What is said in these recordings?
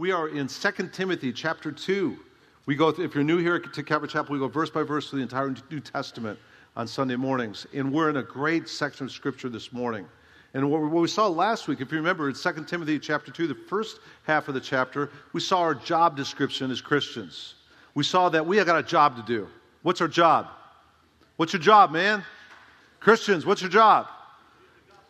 We are in 2 Timothy chapter 2. We go, if you're new here to Calvary Chapel, we go verse by verse through the entire New Testament on Sunday mornings. And we're in a great section of Scripture this morning. And what we saw last week, if you remember, in 2 Timothy chapter 2, the first half of the chapter, we saw our job description as Christians. We saw that we have got a job to do. What's our job? What's your job, man? Christians, what's your job?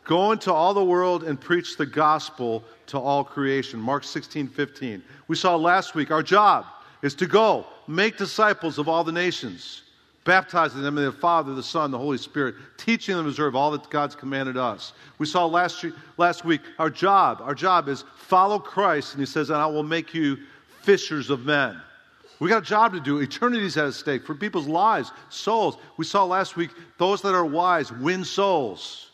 Go into all the world and preach the gospel to all creation. Mark 16:15. We saw last week our job is to go make disciples of all the nations, baptizing them in the Father, the Son, the Holy Spirit, teaching them to observe all that God's commanded us. We saw last week our job is follow Christ, and he says, and I will make you fishers of men. We got a job to do. Eternity's at stake for people's lives, souls. We saw last week those that are wise win souls.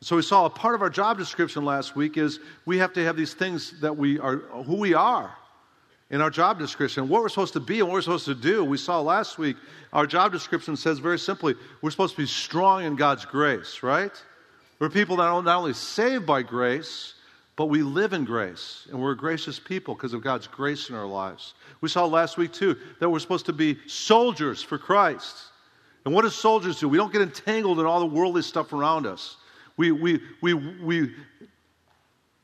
So we saw a part of our job description last week is we have to have these things that we are, who we are in our job description, what we're supposed to be and what we're supposed to do. We saw last week our job description says very simply, we're supposed to be strong in God's grace, right? We're people that are not only saved by grace, but we live in grace, and we're a gracious people because of God's grace in our lives. We saw last week, too, that we're supposed to be soldiers for Christ. And what do soldiers do? We don't get entangled in all the worldly stuff around us. We're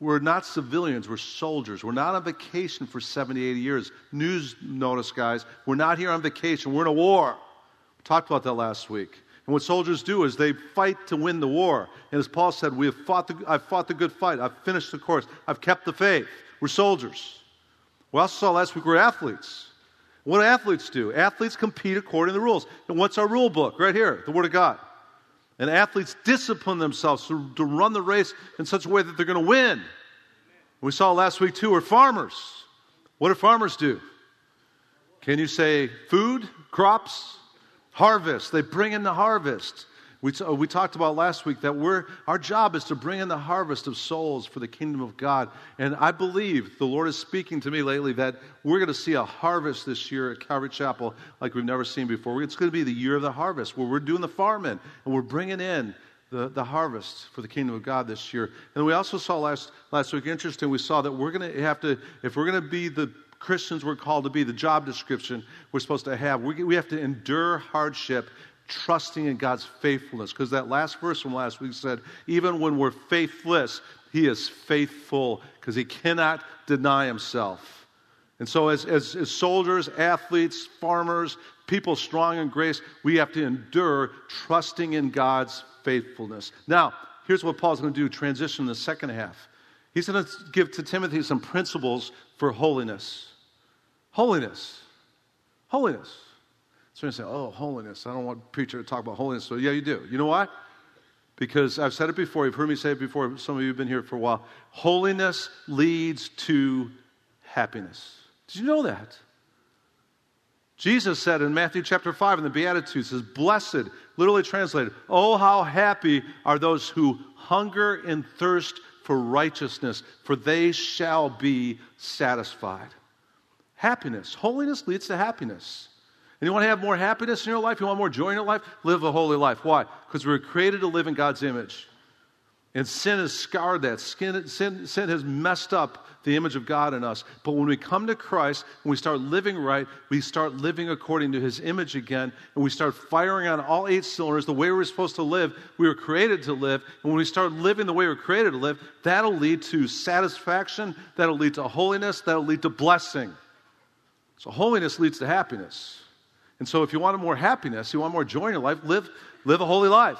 not civilians, we're soldiers. We're not on vacation for 70, 80 years. News notice, guys, we're not here on vacation. We're in a war. We talked about that last week. And what soldiers do is they fight to win the war. And as Paul said, I've fought the good fight. I've finished the course. I've kept the faith. We're soldiers. We also saw last week we're athletes. What do athletes do? Athletes compete according to the rules. And what's our rule book? Right here, the Word of God. And athletes discipline themselves to run the race in such a way that they're going to win. We saw last week, too, we're farmers. What do farmers do? Can you say food, crops, harvest? They bring in the harvest. We talked about last week that our job is to bring in the harvest of souls for the kingdom of God. And I believe the Lord is speaking to me lately that we're going to see a harvest this year at Calvary Chapel like we've never seen before. It's going to be the year of the harvest where we're doing the farming and we're bringing in the harvest for the kingdom of God this year. And we also saw last week, interesting, we saw that we're going to have to, if we're going to be the Christians we're called to be, the job description we're supposed to have, we have to endure hardship, trusting in God's faithfulness, because that last verse from last week said, even when we're faithless, he is faithful because he cannot deny himself. And so as soldiers, athletes, farmers, people strong in grace, we have to endure trusting in God's faithfulness. Now, here's what Paul's going to do, transition in the second half. He's going to give to Timothy some principles for holiness. Holiness. So you say, oh, holiness. I don't want a preacher to talk about holiness. So yeah, you do. You know why? Because I've said it before. You've heard me say it before. Some of you have been here for a while. Holiness leads to happiness. Did you know that? Jesus said in Matthew chapter 5 in the Beatitudes, says, blessed, literally translated, oh, how happy are those who hunger and thirst for righteousness, for they shall be satisfied. Happiness. Holiness leads to happiness. And you want to have more happiness in your life? You want more joy in your life? Live a holy life. Why? Because we were created to live in God's image. And sin has scarred that. Sin has messed up the image of God in us. But when we come to Christ and we start living right, we start living according to his image again, and we start firing on all 8 cylinders the way we're supposed to live, we were created to live. And when we start living the way we're created to live, that'll lead to satisfaction, that'll lead to holiness, that'll lead to blessing. So holiness leads to happiness. And so if you want more happiness, you want more joy in your life, live a holy life.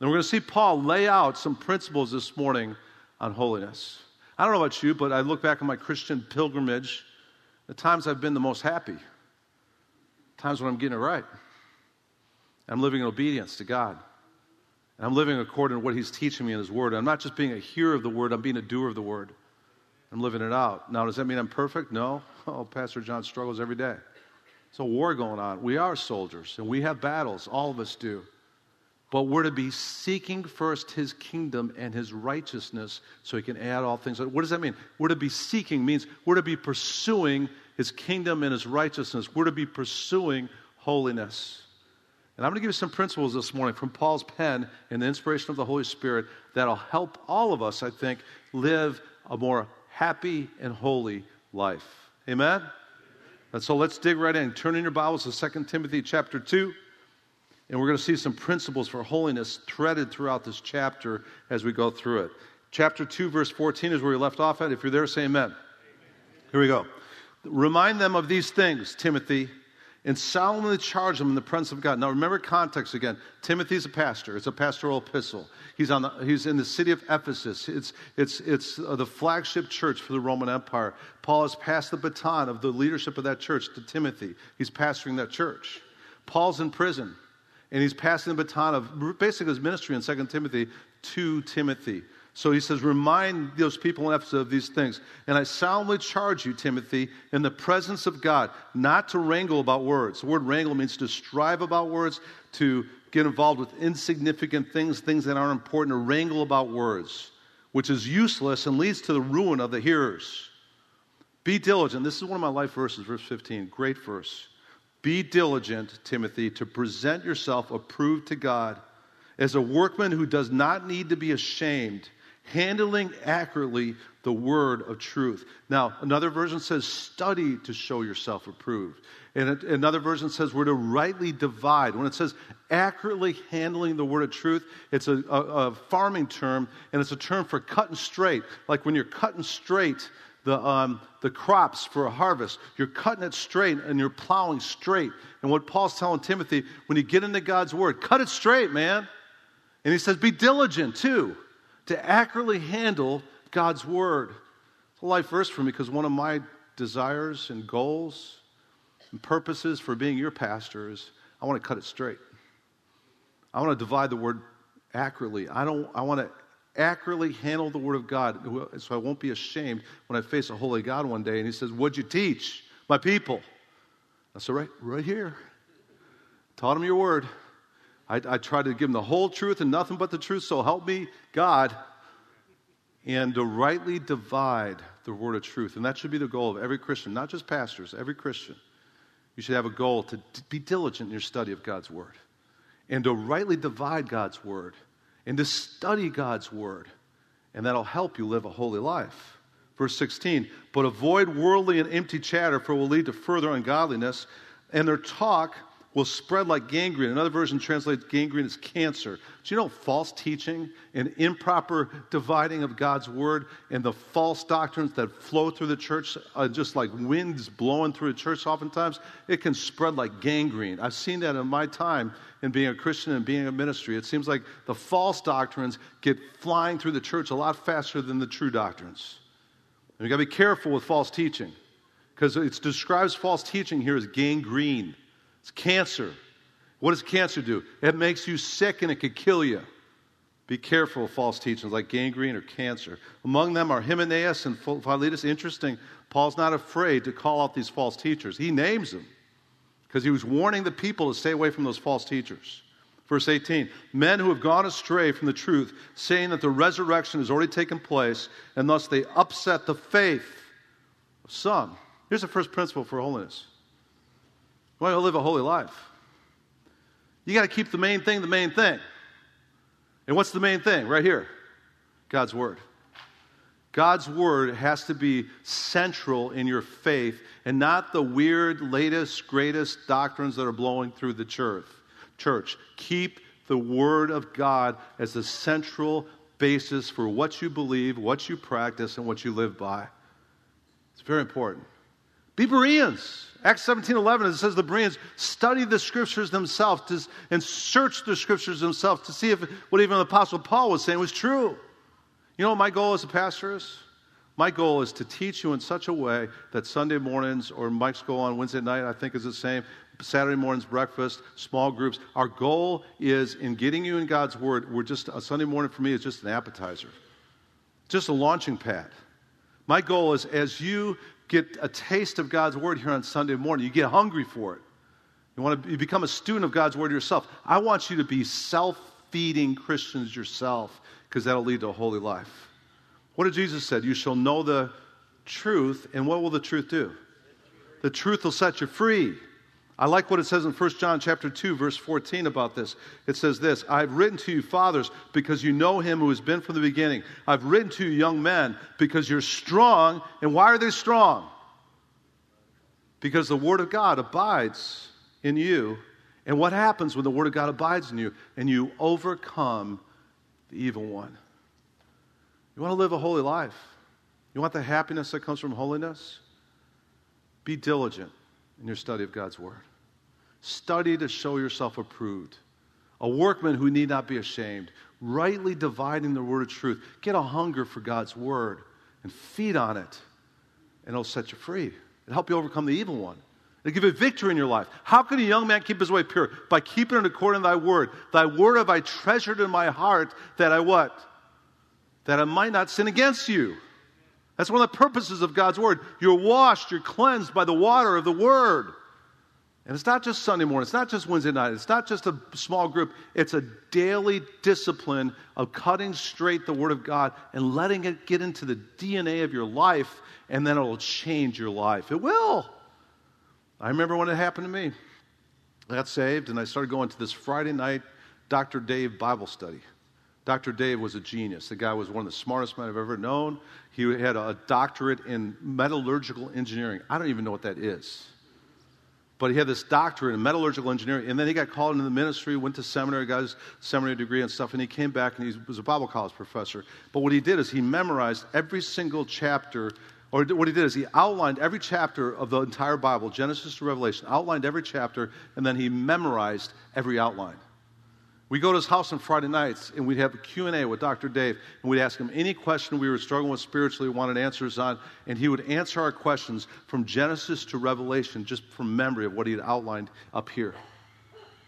And we're going to see Paul lay out some principles this morning on holiness. I don't know about you, but I look back on my Christian pilgrimage, the times I've been the most happy, times when I'm getting it right. I'm living in obedience to God. And I'm living according to what he's teaching me in his word. I'm not just being a hearer of the word, I'm being a doer of the word. I'm living it out. Now, does that mean I'm perfect? No. Oh, Pastor John struggles every day. It's a war going on. We are soldiers, and we have battles. All of us do. But we're to be seeking first his kingdom and his righteousness so he can add all things. What does that mean? We're to be seeking means we're to be pursuing his kingdom and his righteousness. We're to be pursuing holiness. And I'm going to give you some principles this morning from Paul's pen and the inspiration of the Holy Spirit that'll help all of us, I think, live a more happy and holy life. Amen? And so let's dig right in. Turn in your Bibles to 2 Timothy chapter 2. And we're going to see some principles for holiness threaded throughout this chapter as we go through it. Chapter 2, verse 14 is where we left off at. If you're there, say amen. Amen. Here we go. Remind them of these things, Timothy, and solemnly charge them in the presence of God. Now, remember context again. Timothy's a pastor. It's a pastoral epistle. He's in the city of Ephesus. It's the flagship church for the Roman Empire. Paul has passed the baton of the leadership of that church to Timothy. He's pastoring that church. Paul's in prison. And he's passing the baton of basically his ministry in 2 Timothy to Timothy. So he says, remind those people in Ephesus of these things. And I solemnly charge you, Timothy, in the presence of God, not to wrangle about words. The word wrangle means to strive about words, to get involved with insignificant things, things that aren't important, to wrangle about words, which is useless and leads to the ruin of the hearers. Be diligent. This is one of my life verses, verse 15. Great verse. Be diligent, Timothy, to present yourself approved to God as a workman who does not need to be ashamed, handling accurately the word of truth. Now, another version says study to show yourself approved. And another version says we're to rightly divide. When it says accurately handling the word of truth, it's a farming term, and it's a term for cutting straight. Like when you're cutting straight the crops for a harvest. You're cutting it straight and you're plowing straight. And what Paul's telling Timothy, when you get into God's word, cut it straight, man. And he says, be diligent, too, to accurately handle God's word. It's a life verse for me because one of my desires and goals and purposes for being your pastor is I want to cut it straight. I want to divide the word accurately. I want to accurately handle the word of God, so I won't be ashamed when I face a holy God one day. And he says, what'd you teach my people? I said, right here. Taught them your word. I tried to give them the whole truth and nothing but the truth, so help me, God. And to rightly divide the word of truth. And that should be the goal of every Christian, not just pastors, every Christian. You should have a goal to be diligent in your study of God's word and to rightly divide God's word. And to study God's word, and that'll help you live a holy life. Verse 16, but avoid worldly and empty chatter, for it will lead to further ungodliness, and their talk will spread like gangrene. Another version translates gangrene as cancer. Do you know false teaching and improper dividing of God's word and the false doctrines that flow through the church, just like winds blowing through the church oftentimes, it can spread like gangrene. I've seen that in my time in being a Christian and being a ministry. It seems like the false doctrines get flying through the church a lot faster than the true doctrines. And you've got to be careful with false teaching because it describes false teaching here as gangrene. It's cancer. What does cancer do? It makes you sick and it could kill you. Be careful of false teachings like gangrene or cancer. Among them are Hymenaeus and Philetus. Interesting, Paul's not afraid to call out these false teachers. He names them because he was warning the people to stay away from those false teachers. Verse 18, men who have gone astray from the truth, saying that the resurrection has already taken place, and thus they upset the faith of some. Here's the first principle for holiness. You want to live a holy life. You got to keep the main thing the main thing. And what's the main thing? Right here. God's word. God's word has to be central in your faith and not the weird, latest, greatest doctrines that are blowing through the church. Keep the word of God as the central basis for what you believe, what you practice, and what you live by. It's very important. Be Bereans. Acts 17:11, it says the Bereans study the scriptures themselves and search the scriptures themselves to see if what even the Apostle Paul was saying was true. You know what my goal as a pastor is? My goal is to teach you in such a way that Sunday mornings or Mike's goal on Wednesday night, I think is the same, Saturday mornings, breakfast, small groups. Our goal is in getting you in God's word. Sunday morning for me is just an appetizer, just a launching pad. My goal is as you get a taste of God's word here on Sunday morning. You get hungry for it. You become a student of God's word yourself. I want you to be self-feeding Christians yourself because that'll lead to a holy life. What did Jesus say? You shall know the truth, and what will the truth do? The truth will set you free. I like what it says in 1 John chapter 2, verse 14 about this. It says this, I've written to you, fathers, because you know him who has been from the beginning. I've written to you, young men, because you're strong. And why are they strong? because the Word of God abides in you. And what happens when the Word of God abides in you and you overcome the evil one? You want to live a holy life. You want the happiness that comes from holiness? Be diligent in your study of God's Word. Study to show yourself approved, a workman who need not be ashamed, rightly dividing the word of truth. Get a hunger for God's Word and feed on it, and it'll set you free. It'll help you overcome the evil one. It'll give you victory in your life. How can a young man keep his way pure? By keeping it according to thy word. Thy word have I treasured in my heart that I what? That I might not sin against you. That's one of the purposes of God's Word. You're washed, you're cleansed by the water of the Word. And it's not just Sunday morning. It's not just Wednesday night. It's not just a small group. It's a daily discipline of cutting straight the Word of God and letting it get into the DNA of your life, and then it'll change your life. It will. I remember when it happened to me. I got saved, and I started going to this Friday night Dr. Dave Bible study. Dr. Dave was a genius. The guy was one of the smartest men I've ever known. He had a doctorate in metallurgical engineering. I don't even know what that is. But he had this doctorate in metallurgical engineering, and then he got called into the ministry, went to seminary, got his seminary degree and stuff, and he came back, and he was a Bible college professor. But what he did is he memorized every single chapter, or what he did is he outlined every chapter of the entire Bible, Genesis to Revelation, outlined every chapter, and then he memorized every outline. We go to his house on Friday nights, and we'd have a Q&A with Dr. Dave, and we'd ask him any question we were struggling with spiritually, wanted answers on, and he would answer our questions from Genesis to Revelation, just from memory of what he had outlined up here.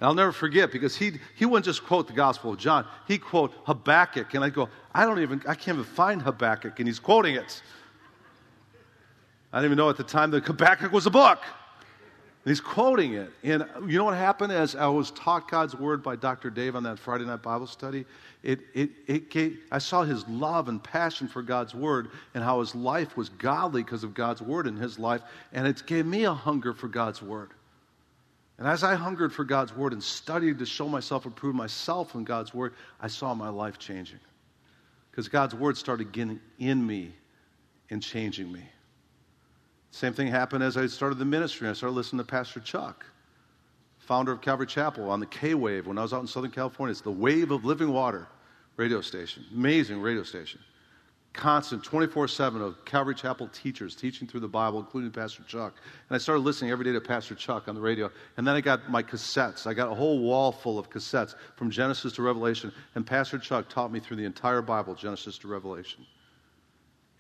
And I'll never forget, because he wouldn't just quote the Gospel of John. He'd quote Habakkuk, and I'd go, I can't even find Habakkuk, and he's quoting it. I didn't even know at the time that Habakkuk was a book. And he's quoting it. And you know what happened as I was taught God's Word by Dr. Dave on that Friday night Bible study? I saw his love and passion for God's Word and how his life was godly because of God's Word in his life. And it gave me a hunger for God's Word. And as I hungered for God's Word and studied to show myself, improve myself in God's Word, I saw my life changing. Because God's Word started getting in me and changing me. Same thing happened as I started the ministry. I started listening to Pastor Chuck, founder of Calvary Chapel, on the K-Wave when I was out in Southern California. It's the Wave of Living Water radio station. Amazing radio station. Constant, 24/7 of Calvary Chapel teachers teaching through the Bible, including Pastor Chuck. And I started listening every day to Pastor Chuck on the radio. And then I got my cassettes. I got a whole wall full of cassettes from Genesis to Revelation. And Pastor Chuck taught me through the entire Bible, Genesis to Revelation.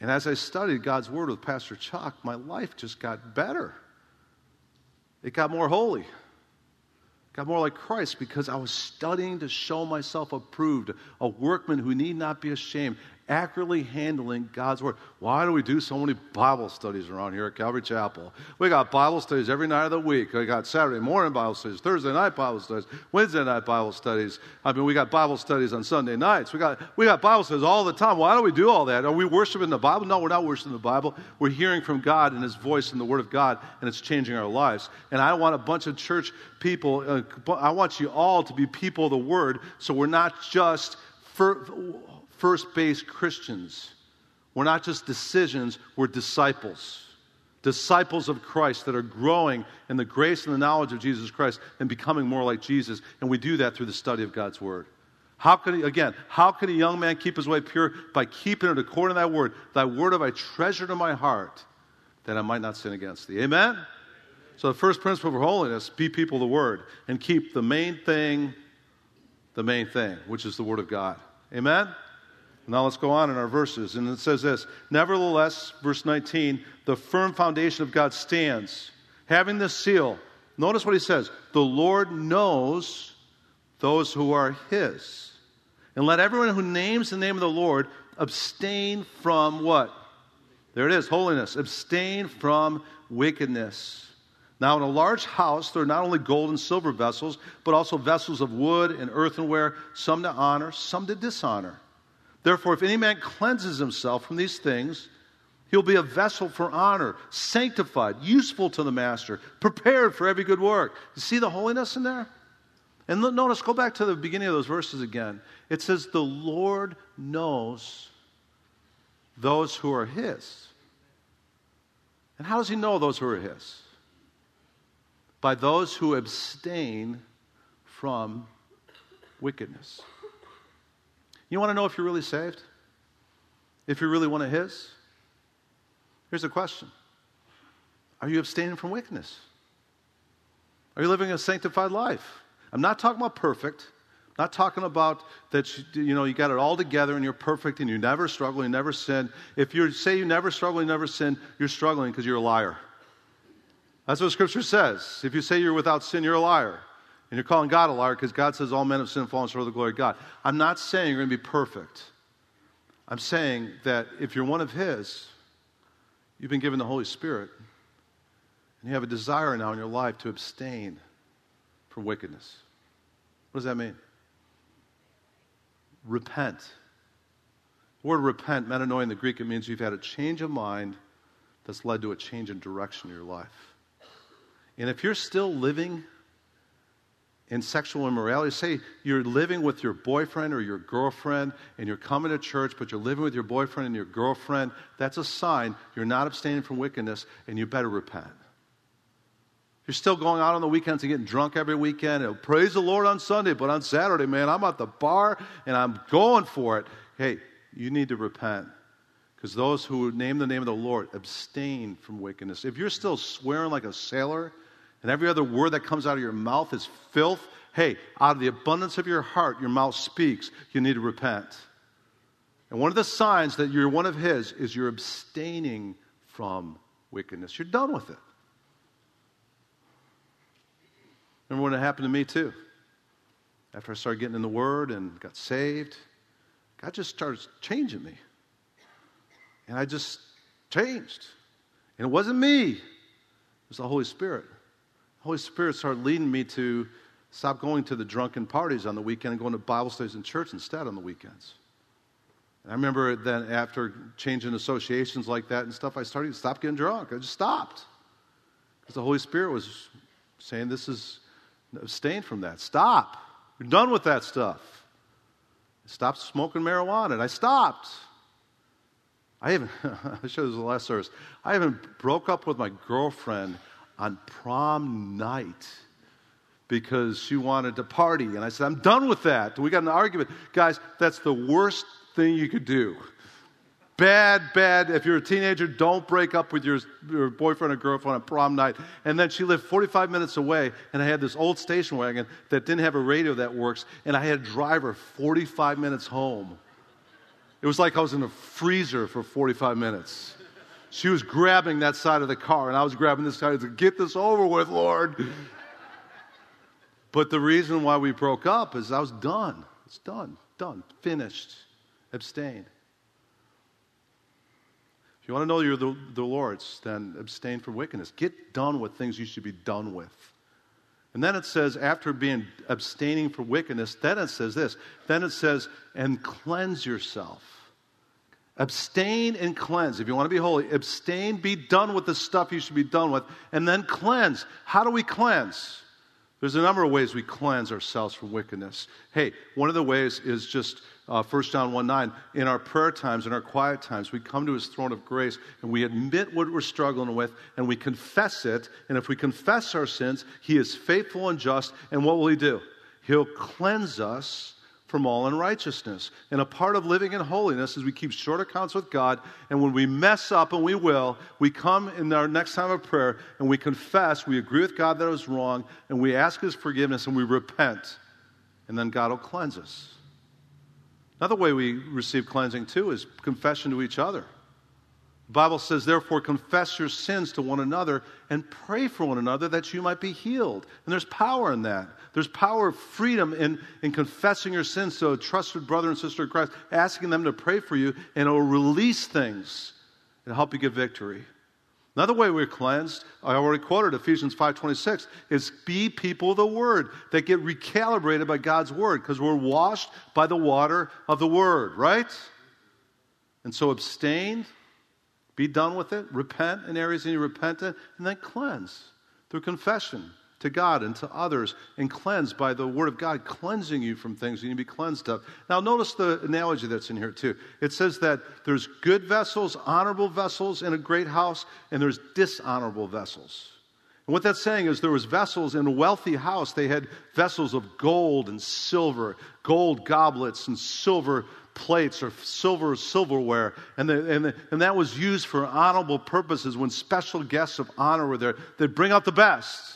And as I studied God's Word with Pastor Chuck, my life just got better. It got more holy. It got more like Christ because I was studying to show myself approved, a workman who need not be ashamed, accurately handling God's Word. Why do we do so many Bible studies around here at Calvary Chapel? We got Bible studies every night of the week. We got Saturday morning Bible studies, Thursday night Bible studies, Wednesday night Bible studies. We got Bible studies on Sunday nights. We got Bible studies all the time. Why do we do all that? Are we worshiping the Bible? No, we're not worshiping the Bible. We're hearing from God and His voice and the Word of God, and it's changing our lives. And I want a bunch of church people, I want you all to be people of the Word, so we're not just first-based Christians. We're not just decisions, we're disciples. Disciples of Christ that are growing in the grace and the knowledge of Jesus Christ and becoming more like Jesus. And we do that through the study of God's Word. How can a young man keep his way pure? By keeping it according to thy word. Thy word have I treasured in my heart that I might not sin against thee. Amen? Amen. So the first principle for holiness, be people of the Word and keep the main thing, which is the Word of God. Amen? Now let's go on in our verses. And it says this, nevertheless, verse 19, the firm foundation of God stands, having this seal. Notice what he says, the Lord knows those who are His. And let everyone who names the name of the Lord abstain from what? There it is, holiness. Abstain from wickedness. Now, in a large house, there are not only gold and silver vessels, but also vessels of wood and earthenware, some to honor, some to dishonor. Therefore, if any man cleanses himself from these things, he'll be a vessel for honor, sanctified, useful to the master, prepared for every good work. You see the holiness in there? And notice, go back to the beginning of those verses again. It says, the Lord knows those who are His. And how does He know those who are His? by those who abstain from wickedness. You want to know if you're really saved? If you're really one of His? Here's the question. Are you abstaining from wickedness? Are you living a sanctified life? I'm not talking about perfect. I'm not talking about that you got it all together and you're perfect and you never struggle, you never sin. If you say you never struggle, you never sin, you're struggling because you're a liar. That's what Scripture says. If you say you're without sin, you're a liar. And you're calling God a liar because God says all men have sinned and fallen short of the glory of God. I'm not saying you're going to be perfect. I'm saying that if you're one of His, you've been given the Holy Spirit, and you have a desire now in your life to abstain from wickedness. What does that mean? Repent. The word repent, metanoia in the Greek, it means you've had a change of mind that's led to a change in direction in your life. And if you're still living in sexual immorality, say you're living with your boyfriend or your girlfriend and you're coming to church, but you're living with your boyfriend and your girlfriend, that's a sign you're not abstaining from wickedness and you better repent. If you're still going out on the weekends and getting drunk every weekend, and praise the Lord on Sunday, but on Saturday, man, I'm at the bar and I'm going for it. Hey, you need to repent. Because those who name the name of the Lord abstain from wickedness. If you're still swearing like a sailor and every other word that comes out of your mouth is filth, hey, out of the abundance of your heart, your mouth speaks. You need to repent. And one of the signs that you're one of His is you're abstaining from wickedness. You're done with it. Remember when it happened to me too? After I started getting in the Word and got saved, God just started changing me. And I just changed. And it wasn't me. It was the Holy Spirit. The Holy Spirit started leading me to stop going to the drunken parties on the weekend and going to Bible studies in church instead on the weekends. And I remember then after changing associations like that and stuff, I started to stop getting drunk. I just stopped. Because the Holy Spirit was saying, this is, abstain from that. Stop. You're done with that stuff. I stopped smoking marijuana, and I stopped. I showed this in the last service. I even broke up with my girlfriend on prom night because she wanted to party. And I said, I'm done with that. We got an argument. Guys, that's the worst thing you could do. Bad. If you're a teenager, don't break up with your boyfriend or girlfriend on prom night. And then she lived 45 minutes away, and I had this old station wagon that didn't have a radio that works, and I had to drive her 45 minutes home. It was like I was in a freezer for 45 minutes. She was grabbing that side of the car, and I was grabbing this side. I said, get this over with, Lord. But the reason why we broke up is I was done. It's done, finished, abstain. If you want to know you're the Lord's, then abstain from wickedness. Get done with things you should be done with. And then it says, after being abstaining from wickedness, then it says this. Then it says, and cleanse yourself. Abstain and cleanse. If you want to be holy, abstain, be done with the stuff you should be done with, and then cleanse. How do we cleanse? There's a number of ways we cleanse ourselves from wickedness. Hey, one of the ways is just 1 John 1:9. In our prayer times, in our quiet times, we come to His throne of grace and we admit what we're struggling with and we confess it. And if we confess our sins, He is faithful and just. And what will He do? He'll cleanse us from all unrighteousness. And a part of living in holiness is we keep short accounts with God, and when we mess up, and we will, we come in our next time of prayer, and we confess, we agree with God that it was wrong, and we ask His forgiveness, and we repent, and then God will cleanse us. Another way we receive cleansing, too, is confession to each other. The Bible says, therefore, confess your sins to one another and pray for one another that you might be healed. And there's power in that. There's power of freedom in confessing your sins to a trusted brother and sister in Christ, asking them to pray for you, and it will release things and help you get victory. Another way we're cleansed, I already quoted Ephesians 5:26, is be people of the Word that get recalibrated by God's Word because we're washed by the water of the Word, right? And so abstain. Be done with it, repent in areas that you repent in, and then cleanse through confession to God and to others, and cleanse by the Word of God, cleansing you from things you need to be cleansed of. Now, notice the analogy that's in here, too. It says that there's good vessels, honorable vessels in a great house, and there's dishonorable vessels. And what that's saying is there was vessels in a wealthy house. They had vessels of gold and silver, gold goblets and silver plates or silverware, and that was used for honorable purposes. When special guests of honor were there, they'd bring out the best.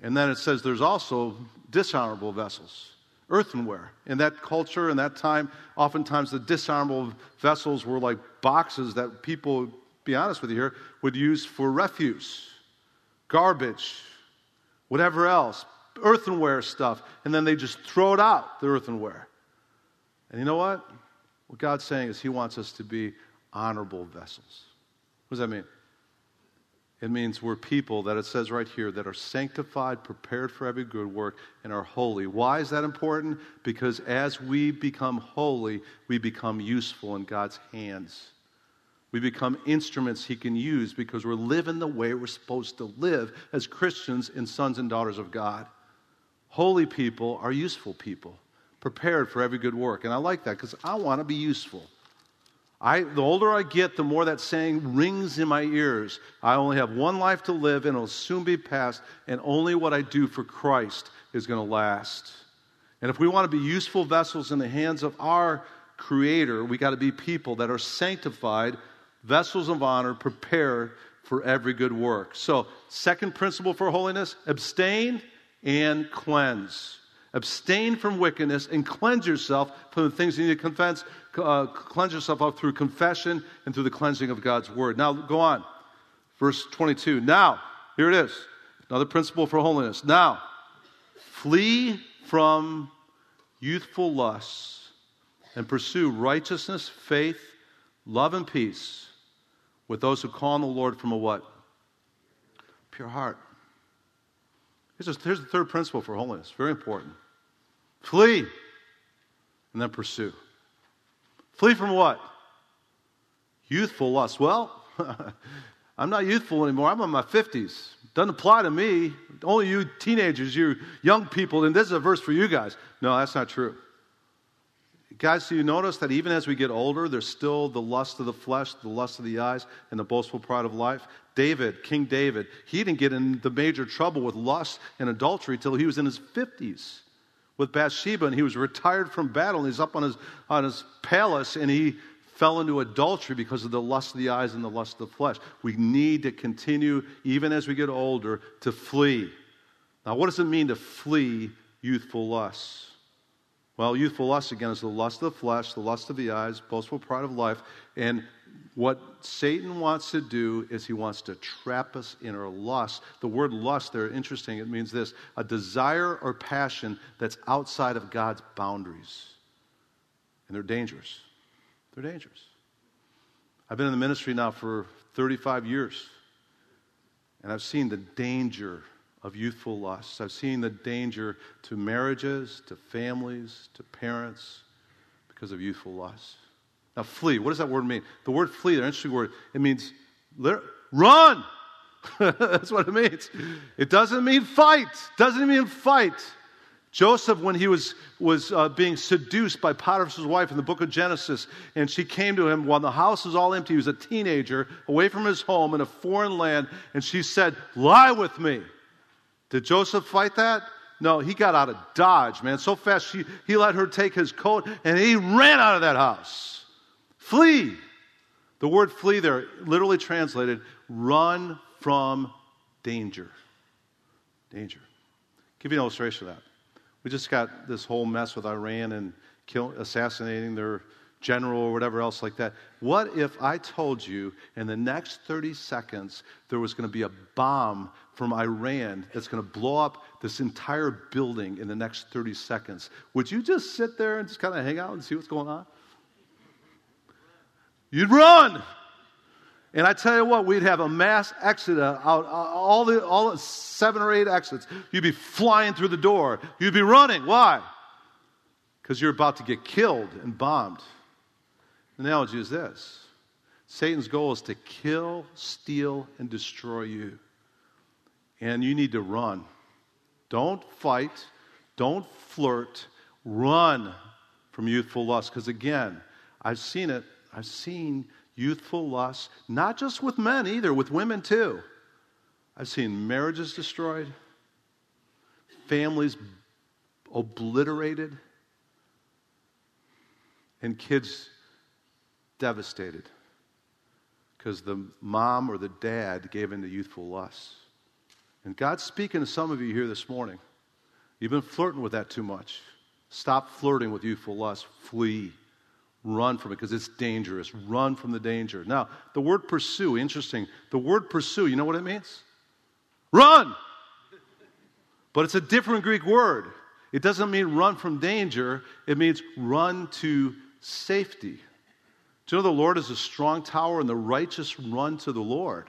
And then it says there's also dishonorable vessels, earthenware. In that culture, in that time, oftentimes the dishonorable vessels were like boxes that people, to be honest with you here, would use for refuse, garbage, whatever else, earthenware stuff. And then they just throw it out, the earthenware. And you know what? What God's saying is He wants us to be honorable vessels. What does that mean? It means we're people that it says right here that are sanctified, prepared for every good work, and are holy. Why is that important? Because as we become holy, we become useful in God's hands. We become instruments He can use because we're living the way we're supposed to live as Christians and sons and daughters of God. Holy people are useful people, prepared for every good work. And I like that because I want to be useful. The older I get, the more that saying rings in my ears. I only have one life to live, and it'll soon be past, and only what I do for Christ is going to last. And if we want to be useful vessels in the hands of our Creator, we got to be people that are sanctified, vessels of honor, prepared for every good work. So, second principle for holiness, abstain and cleanse. Abstain from wickedness and cleanse yourself from the things you need to confess. Cleanse yourself up through confession and through the cleansing of God's word. Now, go on. Verse 22. Now, here it is. Another principle for holiness. Now, flee from youthful lusts and pursue righteousness, faith, love, and peace with those who call on the Lord from a what? Pure heart. Here's the third principle for holiness. Very important. Flee and then pursue. Flee from what? Youthful lust. Well, I'm not youthful anymore. I'm in my 50s. Doesn't apply to me. Only you teenagers, you young people, and this is a verse for you guys. No, that's not true. Guys, do you notice that even as we get older, there's still the lust of the flesh, the lust of the eyes, and the boastful pride of life? David, King David, he didn't get in the major trouble with lust and adultery till he was in his 50s with Bathsheba, and he was retired from battle, and he's up on his palace, and he fell into adultery because of the lust of the eyes and the lust of the flesh. We need to continue, even as we get older, to flee. Now, what does it mean to flee youthful lusts? Well, youthful lust, again, is the lust of the flesh, the lust of the eyes, boastful pride of life. And what Satan wants to do is he wants to trap us in our lust. The word lust there, interesting, it means this, a desire or passion that's outside of God's boundaries. And they're dangerous. They're dangerous. I've been in the ministry now for 35 years, and I've seen the danger of youthful lusts. I've seen the danger to marriages, to families, to parents because of youthful lusts. Now, flee. What does that word mean? The word flee, an interesting word, it means run. That's what it means. It doesn't mean fight. Doesn't mean fight. Joseph, when he was being seduced by Potiphar's wife in the book of Genesis, and she came to him while the house was all empty. He was a teenager, away from his home in a foreign land, and she said, "Lie with me." Did Joseph fight that? No, he got out of Dodge, man. So fast, he let her take his coat, and he ran out of that house. Flee. The word flee there, literally translated, run from danger. Danger. I'll give you an illustration of that. We just got this whole mess with Iran and assassinating their general or whatever else like that. What if I told you in the next 30 seconds there was going to be a bomb from Iran that's going to blow up this entire building in the next 30 seconds? Would you just sit there and just kind of hang out and see what's going on? You'd run! And I tell you what, we'd have a mass exit out, all 7 or 8 exits. You'd be flying through the door. You'd be running. Why? Because you're about to get killed and bombed. The analogy is this. Satan's goal is to kill, steal, and destroy you. And you need to run. Don't fight. Don't flirt. Run from youthful lust. Because again, I've seen it. I've seen youthful lust, not just with men either, with women too. I've seen marriages destroyed, families obliterated, and kids devastated because the mom or the dad gave in to youthful lusts. And God's speaking to some of you here this morning. You've been flirting with that too much. Stop flirting with youthful lust. Flee. Run from it because it's dangerous. Run from the danger. Now, the word pursue, interesting. The word pursue, you know what it means? Run! But it's a different Greek word. It doesn't mean run from danger. It means run to safety. Do you know the Lord is a strong tower and the righteous run to the Lord?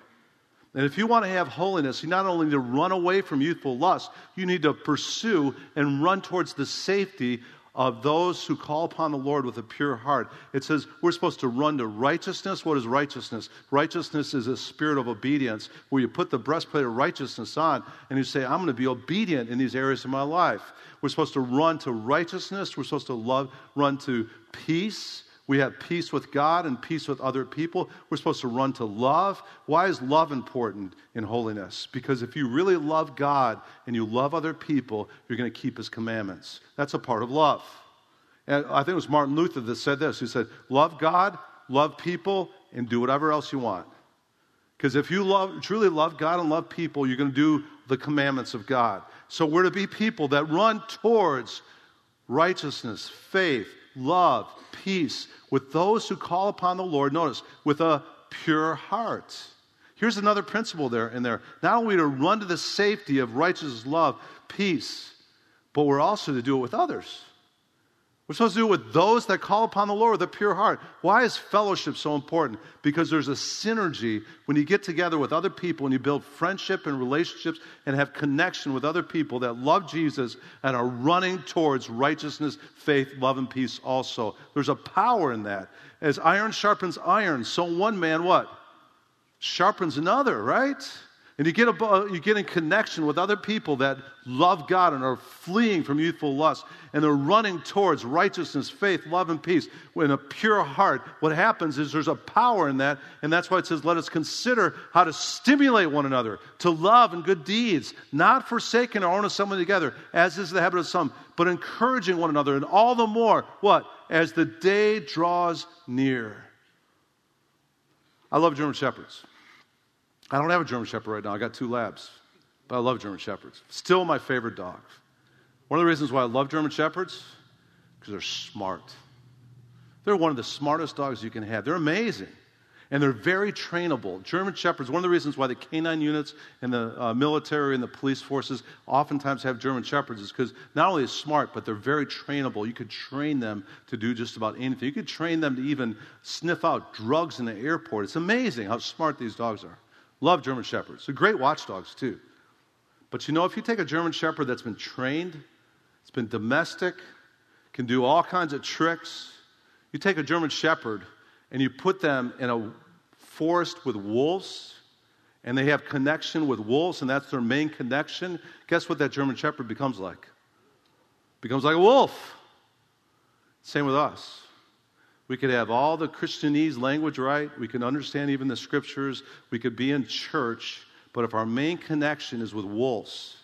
And if you want to have holiness, you not only need to run away from youthful lust, you need to pursue and run towards the safety of those who call upon the Lord with a pure heart. It says we're supposed to run to righteousness. What is righteousness? Righteousness is a spirit of obedience where you put the breastplate of righteousness on and you say, I'm going to be obedient in these areas of my life. We're supposed to run to righteousness. We're supposed to run to peace. We have peace with God and peace with other people. We're supposed to run to love. Why is love important in holiness? Because if you really love God and you love other people, you're going to keep His commandments. That's a part of love. And I think it was Martin Luther that said this. He said, love God, love people, and do whatever else you want. Because if you truly love God and love people, you're going to do the commandments of God. So we're to be people that run towards righteousness, faith, love, peace, with those who call upon the Lord, notice, with a pure heart. Here's another principle there. Not only to run to the safety of righteous love, peace, but we're also to do it with others. We're supposed to do it with those that call upon the Lord with a pure heart. Why is fellowship so important? Because there's a synergy when you get together with other people and you build friendship and relationships and have connection with other people that love Jesus and are running towards righteousness, faith, love, and peace also. There's a power in that. As iron sharpens iron, so one man what? Sharpens another, right? And you get in connection with other people that love God and are fleeing from youthful lust, and they're running towards righteousness, faith, love, and peace with a pure heart. What happens is there's a power in that, and that's why it says, let us consider how to stimulate one another to love and good deeds, not forsaking our own assembly together, as is the habit of some, but encouraging one another, and all the more, what? As the day draws near. I love German Shepherds. I don't have a German Shepherd right now. I got 2 labs, but I love German Shepherds. Still my favorite dog. One of the reasons why I love German Shepherds, because they're smart. They're one of the smartest dogs you can have. They're amazing, and they're very trainable. German Shepherds, one of the reasons why the canine units and the military and the police forces oftentimes have German Shepherds is because not only are they smart, but they're very trainable. You could train them to do just about anything. You could train them to even sniff out drugs in the airport. It's amazing how smart these dogs are. Love German Shepherds. They're great watchdogs, too. But you know, if you take a German Shepherd that's been trained, it's been domestic, can do all kinds of tricks, you take a German Shepherd and you put them in a forest with wolves, and they have connection with wolves, and that's their main connection, guess what that German Shepherd becomes like? Becomes like a wolf. Same with us. We could have all the Christianese language right. We can understand even the scriptures. We could be in church. But if our main connection is with wolves,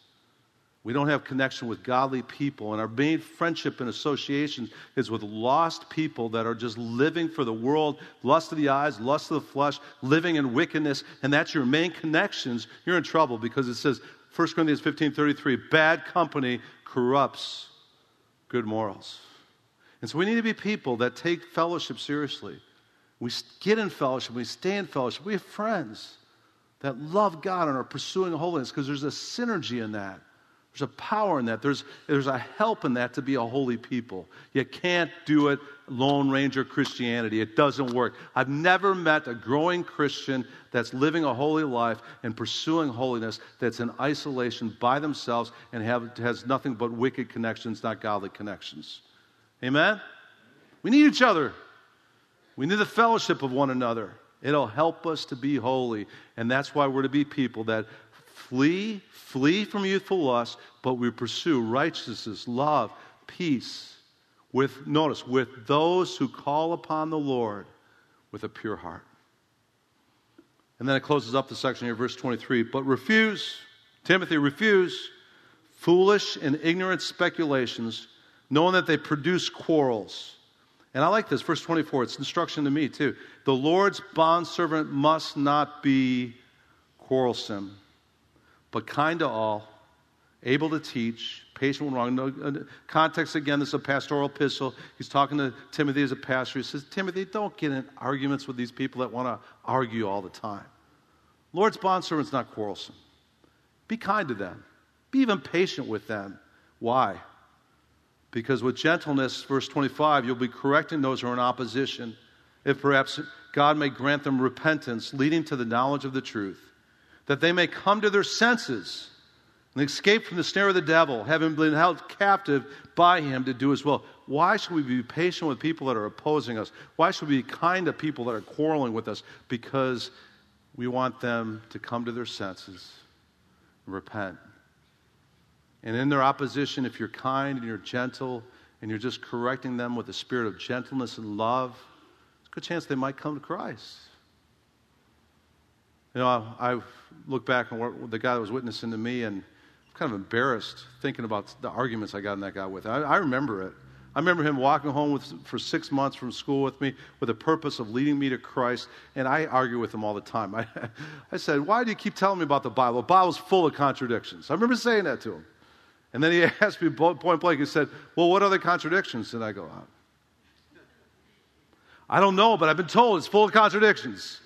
we don't have connection with godly people. And our main friendship and association is with lost people that are just living for the world, lust of the eyes, lust of the flesh, living in wickedness. And that's your main connections. You're in trouble because it says, 1 Corinthians 15:33, bad company corrupts good morals. And so we need to be people that take fellowship seriously. We get in fellowship. We stay in fellowship. We have friends that love God and are pursuing holiness because there's a synergy in that. There's a power in that. There's a help in that to be a holy people. You can't do it Lone Ranger Christianity. It doesn't work. I've never met a growing Christian that's living a holy life and pursuing holiness that's in isolation by themselves and has nothing but wicked connections, not godly connections. Amen? We need each other. We need the fellowship of one another. It'll help us to be holy. And that's why we're to be people that flee from youthful lust, but we pursue righteousness, love, peace, with those who call upon the Lord with a pure heart. And then it closes up the section here, verse 23. But refuse, Timothy, refuse foolish and ignorant speculations, knowing that they produce quarrels. And I like this, verse 24. It's instruction to me, too. The Lord's bondservant must not be quarrelsome, but kind to all, able to teach, patient when wrong. No, context, again, this is a pastoral epistle. He's talking to Timothy as a pastor. He says, Timothy, don't get in arguments with these people that want to argue all the time. Lord's bondservant's not quarrelsome. Be kind to them. Be even patient with them. Why? Because with gentleness, verse 25, you'll be correcting those who are in opposition, if perhaps God may grant them repentance, leading to the knowledge of the truth, that they may come to their senses and escape from the snare of the devil, having been held captive by him to do his will. Why should we be patient with people that are opposing us? Why should we be kind to people that are quarreling with us? Because we want them to come to their senses and repent. And in their opposition, if you're kind and you're gentle and you're just correcting them with a spirit of gentleness and love, there's a good chance they might come to Christ. You know, I look back on the guy that was witnessing to me, and I'm kind of embarrassed thinking about the arguments I got in that guy with. I remember it. I remember him walking home for 6 months from school with me with the purpose of leading me to Christ, and I argue with him all the time. I said, why do you keep telling me about the Bible? The Bible's full of contradictions. I remember saying that to him. And then he asked me point blank, he said, well, what other contradictions? And I go, I don't know, but I've been told it's full of contradictions.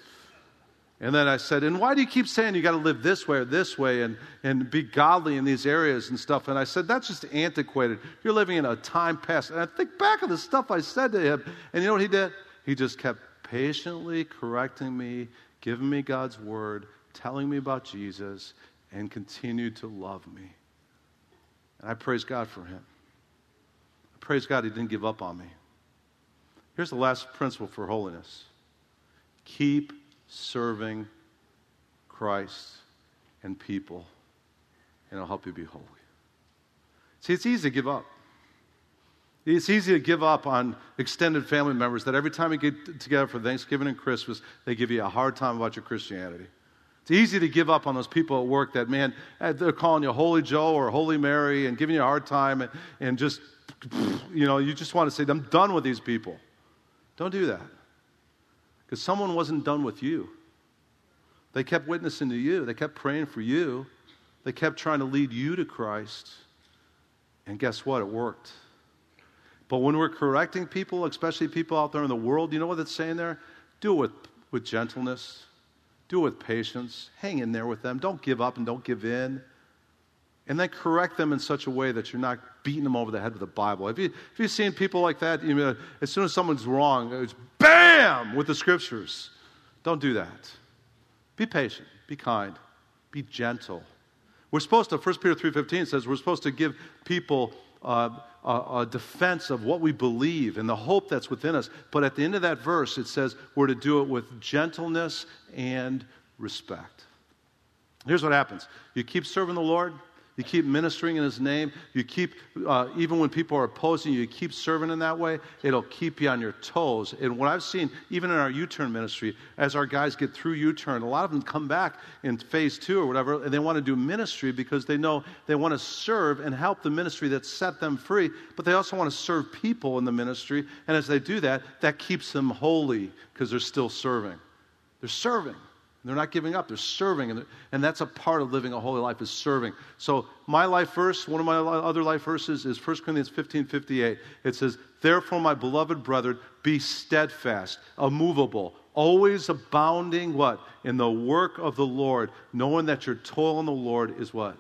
And then I said, and why do you keep saying you got to live this way or this way and be godly in these areas and stuff? And I said, that's just antiquated. You're living in a time past. And I think back of the stuff I said to him, and you know what he did? He just kept patiently correcting me, giving me God's word, telling me about Jesus, and continued to love me. And I praise God for him. I praise God he didn't give up on me. Here's the last principle for holiness. Keep serving Christ and people, and it'll help you be holy. See, it's easy to give up. It's easy to give up on extended family members that every time you get together for Thanksgiving and Christmas, they give you a hard time about your Christianity. It's easy to give up on those people at work that, man, they're calling you Holy Joe or Holy Mary and giving you a hard time and just, you know, you just want to say, I'm done with these people. Don't do that. Because someone wasn't done with you. They kept witnessing to you. They kept praying for you. They kept trying to lead you to Christ. And guess what? It worked. But when we're correcting people, especially people out there in the world, you know what it's saying there? Do it with gentleness. Do it with patience. Hang in there with them. Don't give up and don't give in. And then correct them in such a way that you're not beating them over the head with the Bible. Have you seen people like that? You know, as soon as someone's wrong, it's bam with the scriptures. Don't do that. Be patient. Be kind. Be gentle. We're supposed to, 1 Peter 3:15 says, we're supposed to give people a defense of what we believe and the hope that's within us. But at the end of that verse, it says we're to do it with gentleness and respect. Here's what happens. You keep serving the Lord. You keep ministering in his name. You keep, even when people are opposing you, you keep serving in that way. It'll keep you on your toes. And what I've seen, even in our U-turn ministry, as our guys get through U-turn, a lot of them come back in phase 2 or whatever, and they want to do ministry because they know they want to serve and help the ministry that set them free, but they also want to serve people in the ministry. And as they do that, that keeps them holy because they're still serving. They're serving. They're not giving up. They're serving, and that's a part of living a holy life is serving. So my life verse, one of my other life verses is 1 Corinthians 15:58. It says, therefore, my beloved brethren, be steadfast, immovable, always abounding, what? In the work of the Lord, knowing that your toil in the Lord is what?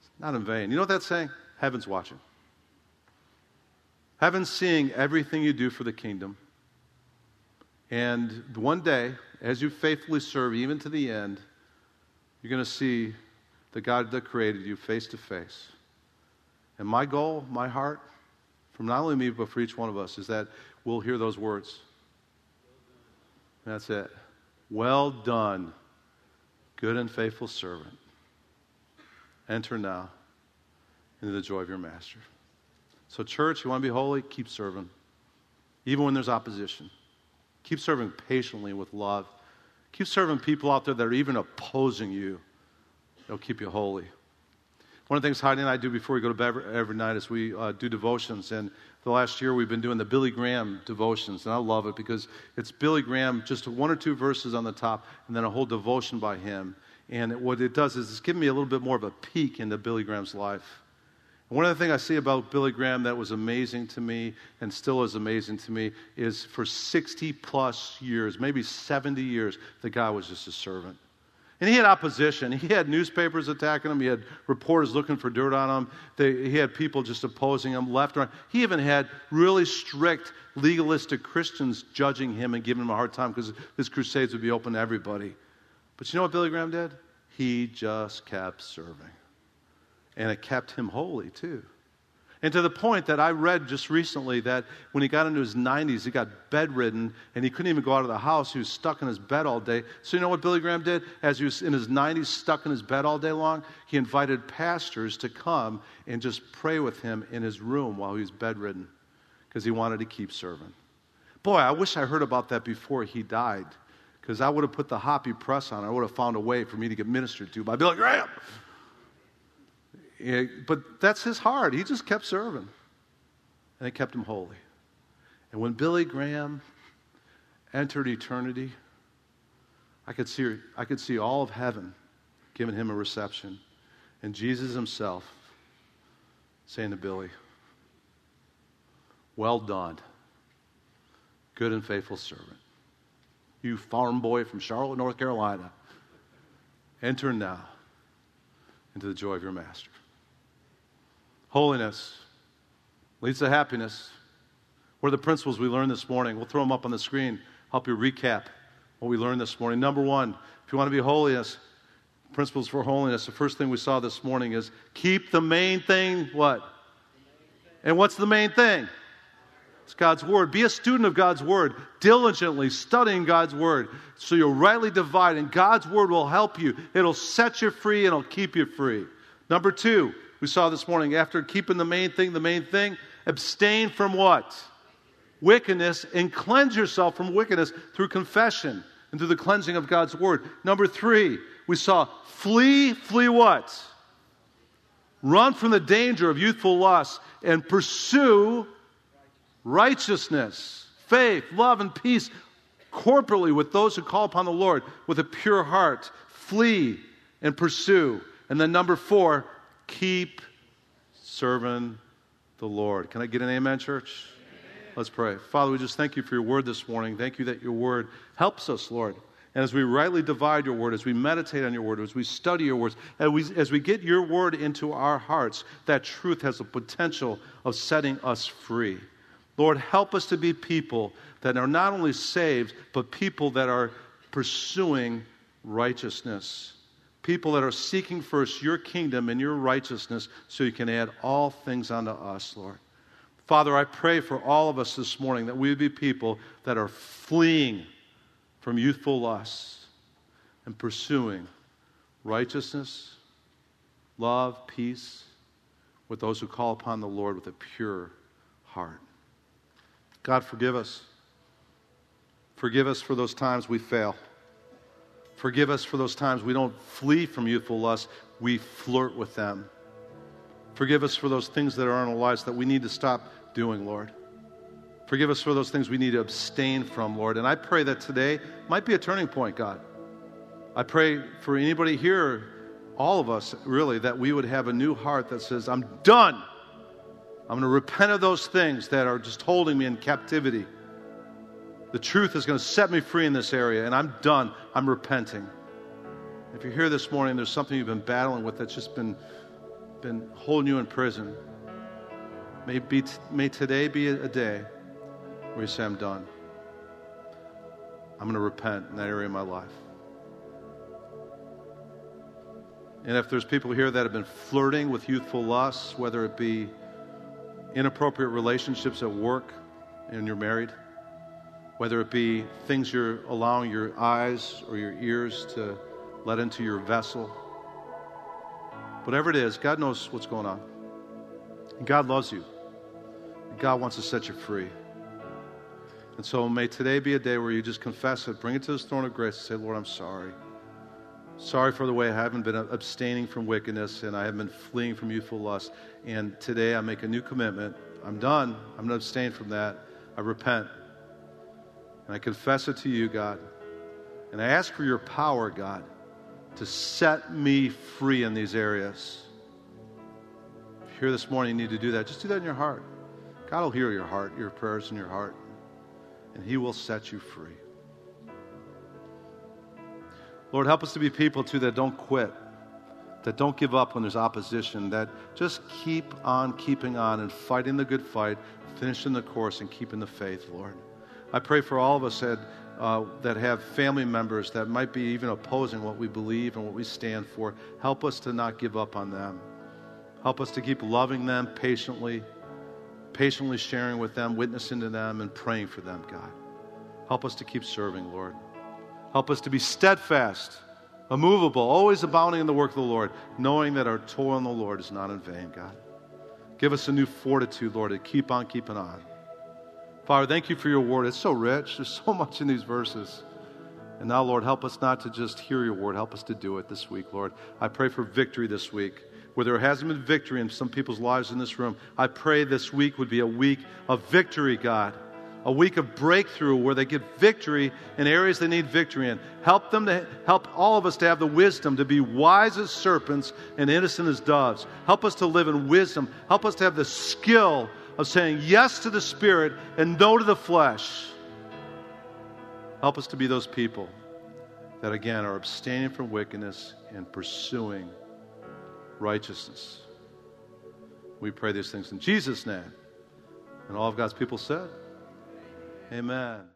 It's not in vain. You know what that's saying? Heaven's watching. Heaven's seeing everything you do for the kingdom. And one day, as you faithfully serve, even to the end, you're going to see the God that created you face to face. And my goal, my heart, from not only me, but for each one of us, is that we'll hear those words. And that's it. Well done, good and faithful servant. Enter now into the joy of your master. So church, you want to be holy? Keep serving, even when there's opposition. Keep serving patiently with love. Keep serving people out there that are even opposing you. They'll keep you holy. One of the things Heidi and I do before we go to bed every night is we do devotions. And the last year we've been doing the Billy Graham devotions. And I love it because it's Billy Graham, just one or two verses on the top, and then a whole devotion by him. And what it does is it's giving me a little bit more of a peek into Billy Graham's life. And one of the things I see about Billy Graham that was amazing to me and still is amazing to me is for 60-plus years, maybe 70 years, the guy was just a servant. And he had opposition. He had newspapers attacking him. He had reporters looking for dirt on him. He had people just opposing him left and right. He even had really strict legalistic Christians judging him and giving him a hard time because his crusades would be open to everybody. But you know what Billy Graham did? He just kept serving. And it kept him holy, too. And to the point that I read just recently that when he got into his 90s, he got bedridden, and he couldn't even go out of the house. He was stuck in his bed all day. So you know what Billy Graham did? As he was in his 90s, stuck in his bed all day long, he invited pastors to come and just pray with him in his room while he was bedridden because he wanted to keep serving. Boy, I wish I heard about that before he died because I would have put the hoppy press on. I would have found a way for me to get ministered to by Billy Graham. But that's his heart. He just kept serving. And it kept him holy. And when Billy Graham entered eternity, I could see all of heaven giving him a reception. And Jesus himself saying to Billy, "Well done, good and faithful servant. You farm boy from Charlotte, North Carolina. Enter now into the joy of your master." Holiness leads to happiness. What are the principles we learned this morning? We'll throw them up on the screen, help you recap what we learned this morning. Number one, if you want to be holiness, principles for holiness, the first thing we saw this morning is keep the main thing, what? And what's the main thing? It's God's Word. Be a student of God's Word, diligently studying God's Word so you'll rightly divide, and God's Word will help you. It'll set you free, and it'll keep you free. Number two, we saw this morning, after keeping the main thing, abstain from what? Wickedness, and cleanse yourself from wickedness through confession and through the cleansing of God's Word. Number three, we saw flee what? Run from the danger of youthful lust and pursue righteousness, faith, love, and peace corporately with those who call upon the Lord with a pure heart. Flee and pursue. And then number four, keep serving the Lord. Can I get an amen, church? Amen. Let's pray. Father, we just thank you for your word this morning. Thank you that your word helps us, Lord. And as we rightly divide your word, as we meditate on your word, as we study your words, as we get your word into our hearts, that truth has the potential of setting us free. Lord, help us to be people that are not only saved, but people that are pursuing righteousness. People that are seeking first your kingdom and your righteousness so you can add all things unto us, Lord. Father, I pray for all of us this morning that we would be people that are fleeing from youthful lusts and pursuing righteousness, love, peace with those who call upon the Lord with a pure heart. God, forgive us. Forgive us for those times we fail. Forgive us for those times we don't flee from youthful lust, we flirt with them. Forgive us for those things that are in our lives that we need to stop doing, Lord. Forgive us for those things we need to abstain from, Lord. And I pray that today might be a turning point, God. I pray for anybody here, all of us, really, that we would have a new heart that says, I'm done. I'm going to repent of those things that are just holding me in captivity. The truth is going to set me free in this area, and I'm done. I'm repenting. If you're here this morning, there's something you've been battling with that's just been holding you in prison. May today be a day where you say, I'm done. I'm going to repent in that area of my life. And if there's people here that have been flirting with youthful lusts, whether it be inappropriate relationships at work and you're married, whether it be things you're allowing your eyes or your ears to let into your vessel. Whatever it is, God knows what's going on. And God loves you. And God wants to set you free. And so may today be a day where you just confess it, bring it to His throne of grace, and say, Lord, I'm sorry. Sorry for the way I haven't been abstaining from wickedness, and I haven't been fleeing from youthful lust. And today I make a new commitment. I'm done. I'm going to abstain from that. I repent. And I confess it to you, God. And I ask for your power, God, to set me free in these areas. If you're here this morning, you need to do that. Just do that in your heart. God will hear your heart, your prayers in your heart, and He will set you free. Lord, help us to be people, too, that don't quit, that don't give up when there's opposition, that just keep on keeping on and fighting the good fight, finishing the course, and keeping the faith, Lord. I pray for all of us that have family members that might be even opposing what we believe and what we stand for. Help us to not give up on them. Help us to keep loving them patiently sharing with them, witnessing to them, and praying for them, God. Help us to keep serving, Lord. Help us to be steadfast, immovable, always abounding in the work of the Lord, knowing that our toil in the Lord is not in vain, God. Give us a new fortitude, Lord, to keep on keeping on. Father, thank you for your word. It's so rich. There's so much in these verses. And now, Lord, help us not to just hear your word. Help us to do it this week, Lord. I pray for victory this week. Where there hasn't been victory in some people's lives in this room, I pray this week would be a week of victory, God. A week of breakthrough where they get victory in areas they need victory in. Help all of us to have the wisdom to be wise as serpents and innocent as doves. Help us to live in wisdom. Help us to have the skill of saying yes to the Spirit and no to the flesh. Help us to be those people that, again, are abstaining from wickedness and pursuing righteousness. We pray these things in Jesus' name. And all of God's people said, amen.